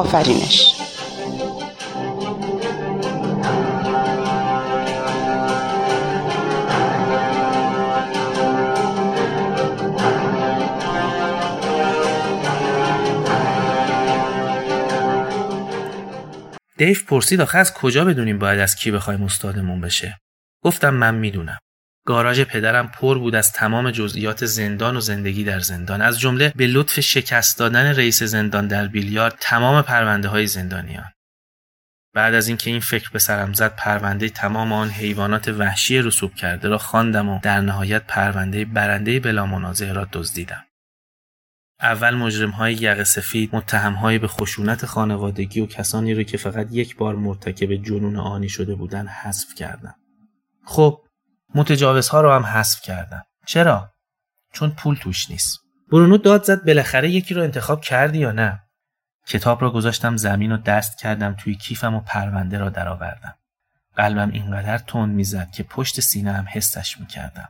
آفرینش. دیو پرسید آخه از کجا بدونیم باید از کی بخوایم استادمون بشه؟ گفتم من میدونم. گاراژ پدرم پر بود از تمام جزئیات زندان و زندگی در زندان، از جمله به لطف شکست دادن رئیس زندان در بیلیارد تمام پرونده های زندانیان. بعد از اینکه این فکر به سرم زد پرونده تمام آن حیوانات وحشی رسوب کرده را خواندم و در نهایت پرونده برنده بلا منازعه را دزدیدم. اول مجرم‌های یقه سفید، متهم‌های به خشونت خانوادگی و کسانی را که فقط یک بار مرتکب جنون آنی شده بودند حذف کردم. خب متجاوزها رو هم حذف کردم. چرا؟ چون پول توش نیست. برونو داد زد بالاخره یکی رو انتخاب کردی یا نه؟ کتاب را گذاشتم زمین و دست کردم توی کیفم و پرونده را درآوردم. قلبم اینقدر تند می‌زد که پشت سینه هم حسش می‌کردم.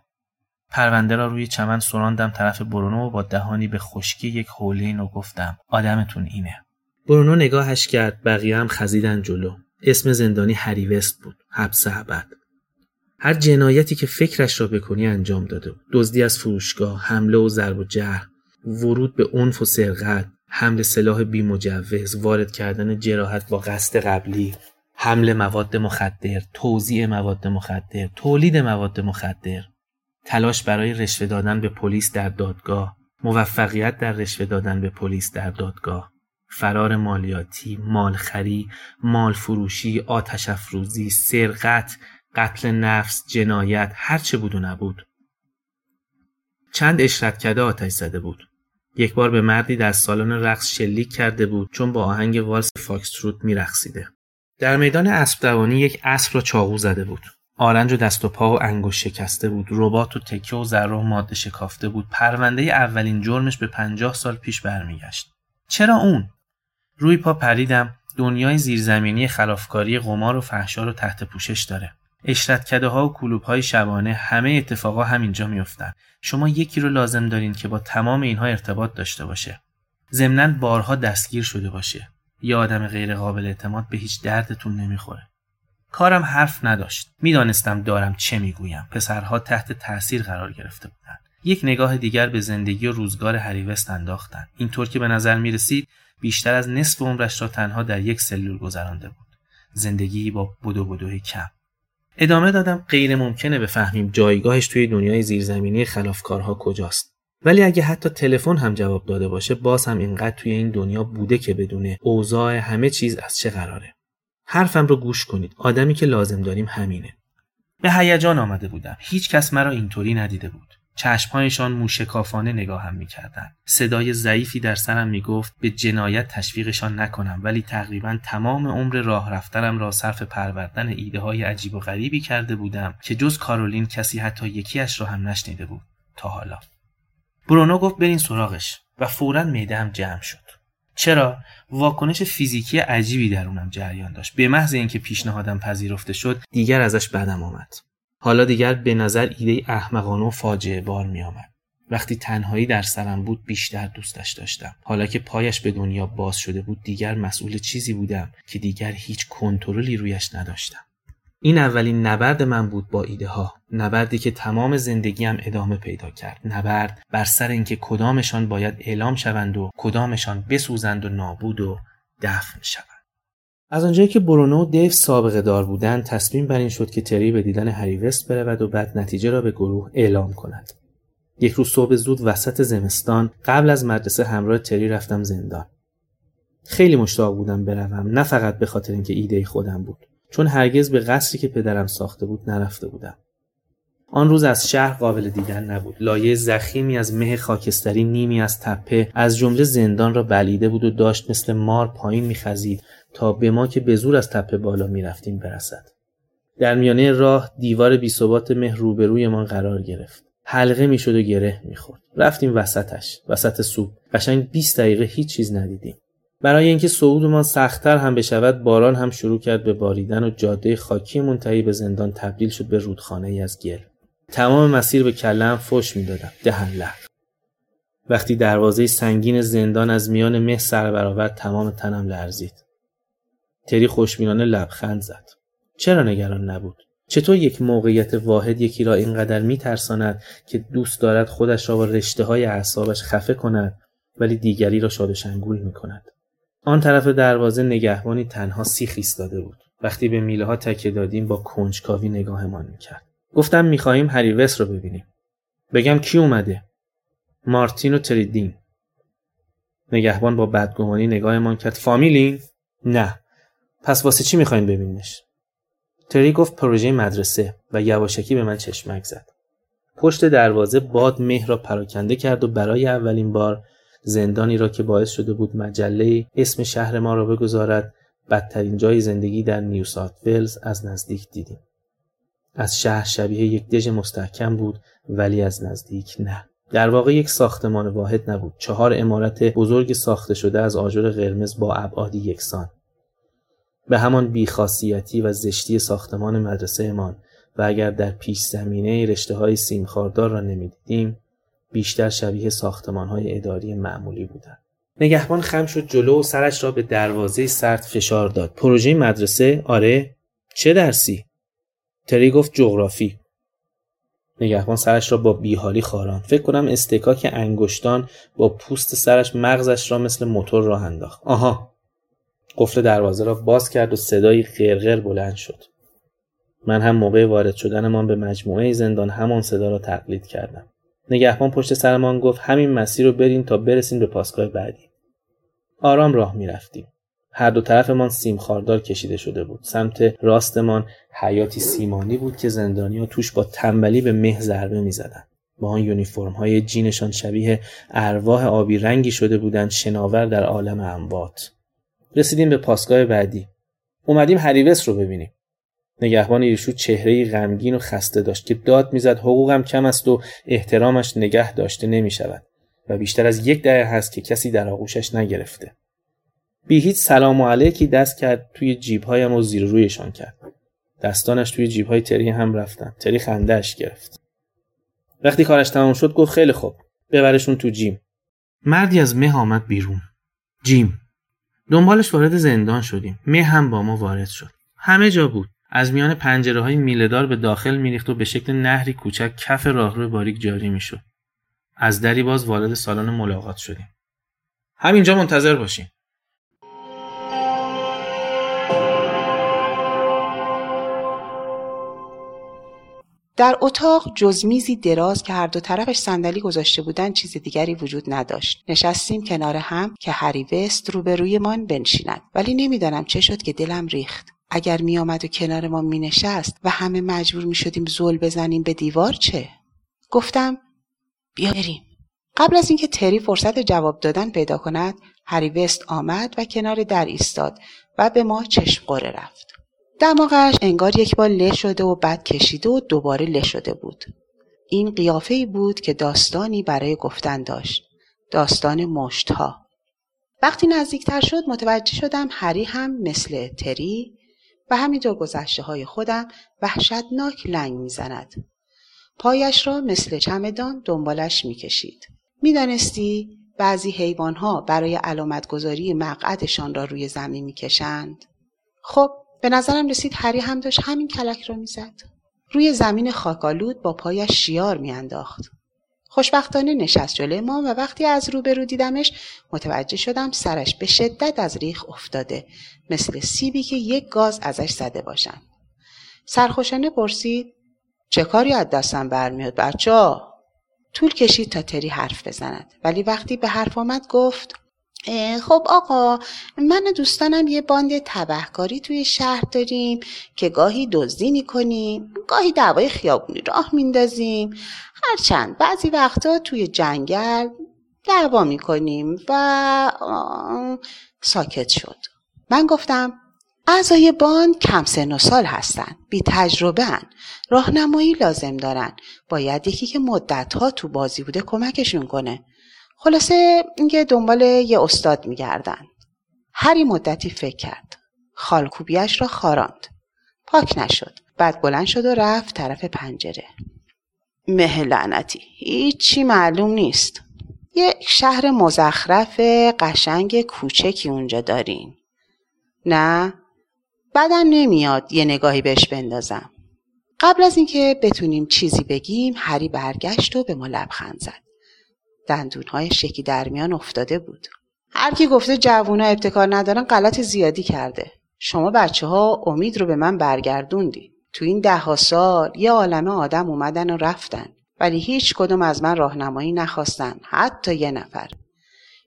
پرونده را روی چمن سراندم طرف برونو و با دهانی به خشکی یک هولین و گفتم آدمتون اینه. برونو نگاهش کرد، بقیه هم خزیدن جلو. اسم زندانی هری وست بود، حبس ابد. هر جنایتی که فکرش را بکنی انجام داده بود. دزدی از فروشگاه، حمله و ضرب و جرح، ورود به عنف و سرقت، حمل سلاح بی مجوز، وارد کردن جراحت با قصد قبلی، حمل مواد مخدر، توزیع مواد مخدر، تولید مواد مخدر، تلاش برای رشوه دادن به پلیس در دادگاه، موفقیت در رشوه دادن به پلیس در دادگاه، فرار مالیاتی، مالخری، مالفروشی، آتش افروزی، سرقت، قتل نفس، جنایت، هر چه بود و نبود. چند اشارت کرده آتش زده بود. یک بار به مردی در سالن رقص شلیک کرده بود چون با آهنگ والس فاکستروت می‌رقصیده. در میدان اسب دوانی یک اسب را چاقو زده بود. آرنج و دست و پا و انگشت شکسته بود، رباط و تکه و ذره و ماده شکافته بود. پرونده اولین جرمش به 50 سال پیش برمیگشت. چرا اون؟ روی پا پریدم. دنیای زیرزمینی خلافکاری، قمار و فحشا رو تحت پوشش داره. اشرتکده‌ها و کلوب‌های شبانه، همه اتفاقا همینجا میافتن. شما یکی رو لازم دارین که با تمام اینها ارتباط داشته باشه. ضمناً بارها دستگیر شده باشه. یه آدم غیر قابل اعتماد به هیچ دردتون نمیخوره. کارم حرف نداشت. میدانستم دارم چه میگویم. پسرها تحت تاثیر قرار گرفته بودند. یک نگاه دیگر به زندگی و روزگار هری وست انداختن. اینطور که به نظر میرسید بیشتر از نصف عمرش را تنها در یک سلول گذرانده بود. زندگی با بدوی کم. ادامه دادم غیر ممکنه بفهمیم جایگاهش توی دنیای زیرزمینی خلافکارها کجاست. ولی اگه حتی تلفن هم جواب داده باشه باز هم اینقدر توی این دنیا بوده که بدونه اوضاع همه چیز از چه قراره. حرفم رو گوش کنید. آدمی که لازم داریم همینه. به هیجان آمده بودم. هیچ کس مرا اینطوری ندیده بود. چشم‌هایشان موشکافانه نگاهم می‌کردند. صدای ضعیفی در سرم میگفت به جنایت تشویقشان نکنم، ولی تقریباً تمام عمر راه رفتنم را صرف پروردن ایده‌های عجیب و غریبی کرده بودم که جز کارولین کسی حتی یکی‌اش را هم نشنیده بود تا حالا. برونو گفت برین سراغش و فوراً معده‌ام جمع شد. چرا؟ واکنش فیزیکی عجیبی درونم جریان داشت. به محض اینکه پیشنهادم پذیرفته شد، دیگر ازش بدم آمد. حالا دیگر به نظر ایده احمقانه و فاجعه بار می آمد. وقتی تنهایی در سرم بود بیشتر دوستش داشتم. حالا که پایش به دنیا باز شده بود دیگر مسئول چیزی بودم که دیگر هیچ کنترلی رویش نداشتم. این اولین نبرد من بود با ایده ها. نبردی که تمام زندگیم ادامه پیدا کرد. نبرد بر سر اینکه کدامشان باید اعلام شوند و کدامشان بسوزند و نابود و دفن شوند. از آنجایی که برونو و دیو سابقه دار بودند، تصمیم بر این شد که تری به دیدن هری وست برود و بعد نتیجه را به گروه اعلام کند. یک روز صبح زود وسط زمستان قبل از مدرسه همراه تری رفتم زندان. خیلی مشتاق بودم بروم، نه فقط به خاطر اینکه ایده خودم بود، چون هرگز به قصری که پدرم ساخته بود نرفته بودم. آن روز از شهر قابل دیدن نبود. لایه زخیمی از مه خاکستری نیمی از تپه از جمله زندان را بلیده بود و داشت مثل مار پایین می‌خزید تا به ما که به زور از تپه بالا می‌رفتیم برسد. در میانه راه دیوار بی‌ثبات مه روبروی ما قرار گرفت. حلقه می‌شد و گره می‌خورد. رفتیم وسطش، وسط سوپ. قشنگ 20 دقیقه هیچ چیز ندیدیم. برای اینکه صعودمان سخت‌تر هم بشود، باران هم شروع کرد به باریدن و جاده خاکی منتهی به زندان تبدیل شد به رودخانه‌ای از گل. تمام مسیر به کلم فوش می‌دادم. دهن لغ. وقتی دروازه سنگین زندان از میان مه سر برآورد تمام تنم لرزید. تری خوشبینانه لبخند زد. چرا نگران نبود؟ چطور یک موقعیت واحد یکی را اینقدر میترساند که دوست دارد خودش را با رشته‌های اعصابش خفه کند ولی دیگری را شاد و شنگول می‌کند. آن طرف دروازه نگهبانی تنها سیخ ایستاده بود. وقتی به میله‌ها تکیه دادیم با کنجکاوی نگاهمان می‌کرد. گفتم می‌خواهیم هری وست رو ببینیم. بگم کی اومده؟ مارتین و تریدین. نگهبان با بدگمانی نگاهمان کرد. فامیلین؟ نه. پس واسه چی می‌خواید ببینیمش؟ تری گفت پروژه مدرسه و یواشکی به من چشمک زد. پشت دروازه باد مه را پراکنده کرد و برای اولین بار زندانی را که باعث شده بود مجله اسم شهر ما را بگذارد بدترین جای زندگی در نیو ساوت ولز از نزدیک دیدیم. از شهر شبیه یک دژ مستحکم بود ولی از نزدیک نه. در واقع یک ساختمان واحد نبود. 4 عمارت بزرگ ساخته شده از آجر قرمز با ابعاد یکسان. به همان بیخاصیتی و زشتی ساختمان مدرسه مان و اگر در پیش زمینه رشته‌های سیمخاردار را نمی‌دیدیم بیشتر شبیه ساختمان‌های اداری معمولی بودند. نگهبان خم شد جلو و سرش را به دروازه سرد فشار داد. پروژه مدرسه؟ آره. چه درسی؟ تری گفت جغرافی. نگهبان سرش را با بیحالی خاراند. فکر کنم استکاک انگشتان با پوست سرش مغزش را مثل موتور راه انداخت. آها. قفل دروازه را باز کرد و صدای غرغر بلند شد. من هم موقع وارد شدنمان به مجموعه زندان همان صدا را تقلید کردم. نگهبان پشت سرمان گفت همین مسیر رو بریم تا برسیم به پاسگاه بعدی. آرام راه می‌رفتیم. هر دو طرفمان سیم خاردار کشیده شده بود. سمت راستمان حیاتی سیمانی بود که زندانی‌ها توش با تنبلی به مه ضربه می‌زدند. با آن یونیفرم‌های جینشان شبیه ارواح آبی رنگی شده بودند، شناور در عالم اموات. رسیدیم به پاسگاه بعدی. اومدیم هری وست رو ببینیم. نگهبان ایشو چهره‌ای غمگین و خسته داشت که داد می‌زد حقوقم کم است و احترامش نگه داشته نمی‌شود و بیشتر از 1 دقیقه هست که کسی در آغوشش نگرفته. بی هیچ سلام و علیکی دست کرد توی جیب‌هایم و زیر رویشان کرد. دستانش توی جیب‌های تری هم رفتن. تری خنده‌اش گرفت. وقتی کارش تمام شد گفت خیلی خوب، ببرشون تو جیم. مردی از مه آمد بیرون. جیم. دنبالش وارد زندان شدیم. مه هم با ما وارد شد. همه جا بود. از میان پنجره‌های میله‌دار به داخل می‌ریخت و به شکل نهری کوچک کف راهرو باریک جاری می‌شد. از دری باز وارد سالن ملاقات شدیم. همینجا منتظر باشین. در اتاق جز میزی دراز که هر دو طرفش صندلی گذاشته بودن چیز دیگری وجود نداشت. نشستیم کنار هم که هری وست روبروی من بنشیند. ولی نمیدانم چه شد که دلم ریخت. اگر می آمد و کنار ما می نشست و همه مجبور می شدیم زل بزنیم به دیوار چه؟ گفتم بیا بریم. قبل از اینکه تری فرصت جواب دادن پیدا کند هری وست آمد و کنار در ایستاد و به ما چشم قره رفت. دماغش انگار یک بار له شده و بعد کشیده و دوباره له شده بود. این قیافه‌ای بود که داستانی برای گفتن داشت. داستان مشت‌ها. وقتی نزدیکتر شد متوجه شدم هری هم مثل تری و همینطور گذشته‌های خودم وحشتناک لنگ می‌زند. پایش را مثل چمدان دنبالش می‌کشید. می‌دانستی بعضی حیوان‌ها برای علامت‌گذاری مقعدشان را روی زمین می‌کشند؟ خب به نظرم رسید هری هم داشت همین کلک را می‌زد. روی زمین خاکالود با پایش شیار می‌انداخت. خوشبختانه نشست جلوی ما و وقتی از روبرو دیدمش متوجه شدم سرش به شدت از ریخ افتاده، مثل سیبی که یک گاز ازش زده باشن. سرخوشانه پرسید چه کاری از دستم برمیاد بچه‌ها؟ طول کشید تا تری حرف بزند ولی وقتی به حرف آمد گفت خب آقا من و دوستانم یه باند تبهکاری توی شهر داریم که گاهی دزدی میکنیم، گاهی دعوای خیابونی راه میندازیم، هرچند بعضی وقتا توی جنگل دعوا میکنیم و ساکت شد. من گفتم اعضای باند کم سن و سال هستن، بی تجربه ان، راهنمایی لازم دارن، باید یکی که مدت‌ها تو بازی بوده کمکشون کنه. خلاصه اینکه دنبال یه استاد می‌گردن. هری مدتی فکر کرد. خالکوبیش را خاراند. پاک نشد. بعد بلند شد و رفت طرف پنجره. مه لعنتی. هیچی معلوم نیست. یک شهر مزخرف قشنگ کوچکی اونجا دارین. نه؟ بعدم نمیاد یه نگاهی بهش بندازم. قبل از اینکه بتونیم چیزی بگیم، هری برگشت و به ما لبخند زد. دندونهای شکی در میان افتاده بود. هر کی گفته جوونا ابتکار ندارن غلط زیادی کرده. شما بچه‌ها امید رو به من برگردوندین. تو این 10 سال یه عالمه آدم اومدن و رفتن، ولی هیچ کدوم از من راهنمایی نخواستن، حتی یه نفر.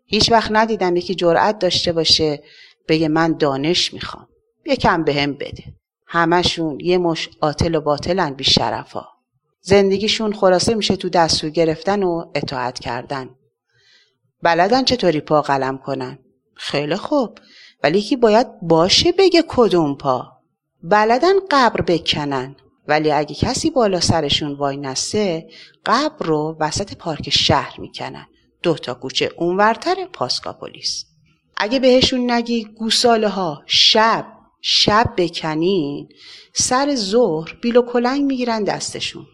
هیچ وقت ندیدم یکی جرأت داشته باشه بگه من دانش میخوام، یکم بهم بده. همشون یه مش عاطل و باطلن، بی‌شرفا. زندگیشون خلاصه میشه تو دستور گرفتن و اطاعت کردن. بلدن چطوری پا قلم کنن. خیلی خوب، ولی یکی باید باشه بگه کدوم پا. بلدن قبر بکنن، ولی اگه کسی بالا سرشون وای نسه، قبر رو وسط پارک شهر میکنن. 2 تا کوچه اونورتر پاسکاپولیس. اگه بهشون نگی گوساله ها شب بکنین، سر ظهر بیل و کلنگ میگیرن دستشون.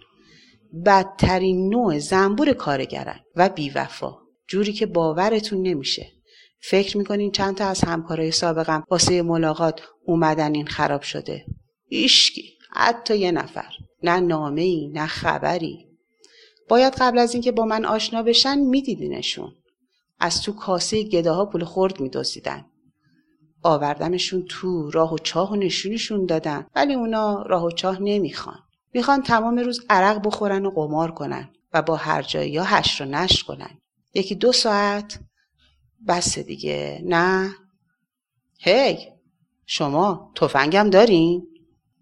بدترین نوع زنبور کارگرن و بیوفا، جوری که باورتون نمیشه. فکر میکنین چند تا از همکارای سابقم واسه ملاقات اومدن این خراب شده؟ هیچکی، حتی یه نفر. نه نامه‌ای، نه خبری. باید قبل از اینکه با من آشنا بشن میدیدینشون. از تو کاسه گداها پول خرد میدوزیدن. آوردمشون تو، راه و چاه و نشونشون دادن، ولی اونا راه و چاه نمیخوان. میخوان تمام روز عرق بخورن و قمار کنن و با هر جایی ها هش رو نشت کنن. 1-2 ساعت بس دیگه. نه؟ هی، شما تفنگم دارین؟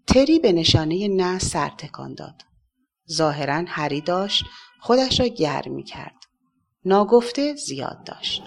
تری به نشانه نه سر تکان داد. ظاهراً هری داشت خودش را گرم می‌کرد. ناگفته زیاد داشت.